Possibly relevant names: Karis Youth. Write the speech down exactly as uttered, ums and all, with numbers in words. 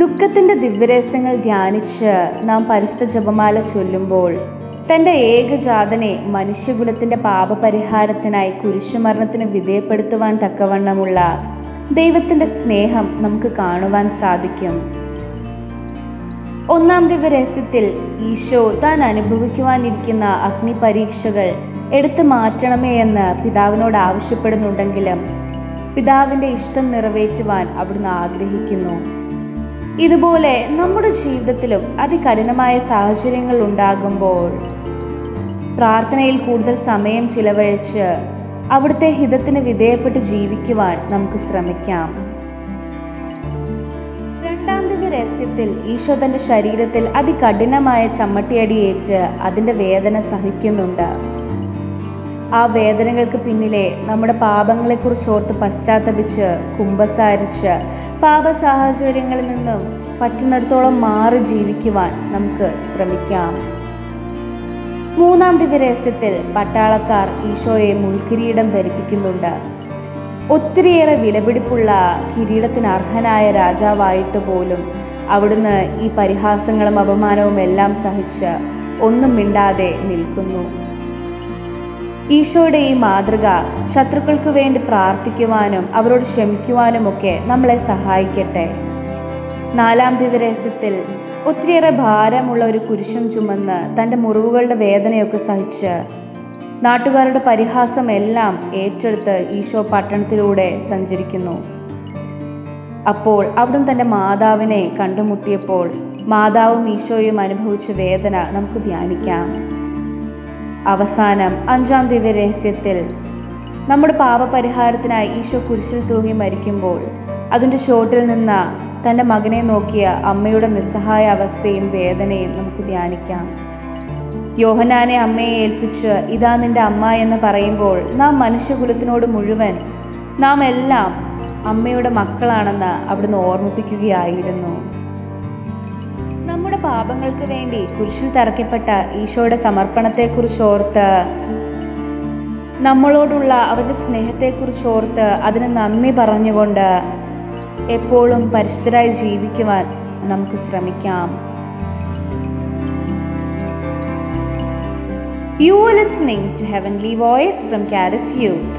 ദുഃഖത്തിൻ്റെ ദിവ്യരഹസ്യങ്ങൾ ധ്യാനിച്ച് നാം പരിശുദ്ധ ജപമാല ചൊല്ലുമ്പോൾ തൻ്റെ ഏകജാതനെ മനുഷ്യകുലത്തിൻ്റെ പാപപരിഹാരത്തിനായി കുരിശുമരണത്തിന് വിധേയപ്പെടുത്തുവാൻ തക്കവണ്ണമുള്ള ദൈവത്തിൻ്റെ സ്നേഹം നമുക്ക് കാണുവാൻ സാധിക്കും. ഒന്നാം ദിവ്യരഹസ്യത്തിൽ ഈശോ താൻ അനുഭവിക്കുവാനിരിക്കുന്ന അഗ്നിപരീക്ഷകൾ എടുത്തു മാറ്റണമേ എന്ന് പിതാവിനോട് ആവശ്യപ്പെടുന്നുണ്ടെങ്കിലും പിതാവിൻ്റെ ഇഷ്ടം നിറവേറ്റുവാൻ അവിടുന്ന് ആഗ്രഹിക്കുന്നു. ഇതുപോലെ നമ്മുടെ ജീവിതത്തിലും അതികഠിനമായ സാഹചര്യങ്ങൾ ഉണ്ടാകുമ്പോൾ പ്രാർത്ഥനയിൽ കൂടുതൽ സമയം ചിലവഴിച്ച് അവിടുത്തെ ഹിതത്തിന് വിധേയപ്പെട്ട് ജീവിക്കുവാൻ നമുക്ക് ശ്രമിക്കാം. രണ്ടാം ദിവ്യ രഹസ്യത്തിൽ ഈശോ തൻ്റെ ശരീരത്തിൽ അതികഠിനമായ ചമ്മട്ടിയടിയേറ്റ് അതിൻ്റെ വേദന സഹിക്കുന്നുണ്ട്. ആ വേദനകൾക്ക് പിന്നിലെ നമ്മുടെ പാപങ്ങളെക്കുറിച്ചോർത്ത് പശ്ചാത്തപിച്ച് കുമ്പസാരിച്ച് പാപസാഹചര്യങ്ങളിൽ നിന്നും പറ്റുന്നിടത്തോളം മാറി ജീവിക്കുവാൻ നമുക്ക് ശ്രമിക്കാം. മൂന്നാം ദിവ്യരഹസ്യത്തിൽ പട്ടാളക്കാർ ഈശോയെ മുൾക്കിരീടം ധരിപ്പിക്കുന്നുണ്ട്. ഒത്തിരിയേറെ വിലപിടിപ്പുള്ള കിരീടത്തിന് അർഹനായ രാജാവായിട്ട് പോലും അവിടുന്ന് ഈ പരിഹാസങ്ങളും അപമാനവും എല്ലാം സഹിച്ച് ഒന്നും മിണ്ടാതെ നിൽക്കുന്നു. ഈശോയുടെ ഈ മാതൃക ശത്രുക്കൾക്ക് വേണ്ടി പ്രാർത്ഥിക്കുവാനും അവരോട് ക്ഷമിക്കുവാനുമൊക്കെ നമ്മളെ സഹായിക്കട്ടെ. നാലാം ദിവ്യരഹസ്യത്തിൽ ഒത്തിരിയേറെ ഭാരമുള്ള ഒരു കുരിശും ചുമന്ന് തൻ്റെ മുറിവുകളുടെ വേദനയൊക്കെ സഹിച്ച് നാട്ടുകാരുടെ പരിഹാസമെല്ലാം ഏറ്റെടുത്ത് ഈശോ പട്ടണത്തിലൂടെ സഞ്ചരിക്കുന്നു. അപ്പോൾ അവിടുന്ന് തൻ്റെ മാതാവിനെ കണ്ടുമുട്ടിയപ്പോൾ മാതാവും ഈശോയും അനുഭവിച്ച വേദന നമുക്ക് ധ്യാനിക്കാം. അവസാനം അഞ്ചാം ദിവ്യരഹസ്യത്തിൽ നമ്മുടെ പാപപരിഹാരത്തിനായി ഈശോ കുരിശിൽ തൂങ്ങി മരിക്കുമ്പോൾ അതിൻ്റെ ചോട്ടിൽ നിന്ന തൻ്റെ മകനെ നോക്കിയ അമ്മയുടെ നിസ്സഹായ അവസ്ഥയും വേദനയും നമുക്ക് ധ്യാനിക്കാം. യോഹന്നാനെ അമ്മയെ ഏൽപ്പിച്ച് ഇതാ നിൻ്റെ അമ്മ എന്ന് പറയുമ്പോൾ നാം മനുഷ്യകുലത്തിനോട് മുഴുവൻ നാം എല്ലാം അമ്മയുടെ മക്കളാണെന്ന് അവിടുന്ന് ഓർമ്മിപ്പിക്കുകയായിരുന്നു. നമ്മുടെ പാപങ്ങൾക്ക് വേണ്ടി കുരിശിൽ തറയ്ക്കപ്പെട്ട ഈശോയുടെ സമർപ്പണത്തെക്കുറിച്ചോർത്ത് നമ്മളോടുള്ള അവരുടെ സ്നേഹത്തെക്കുറിച്ചോർത്ത് അതിന് നന്ദി പറഞ്ഞുകൊണ്ട് എപ്പോഴും പരിശുദ്ധരായി ജീവിക്കുവാൻ നമുക്ക് ശ്രമിക്കാം. You are listening to Heavenly Voice from Karis Youth.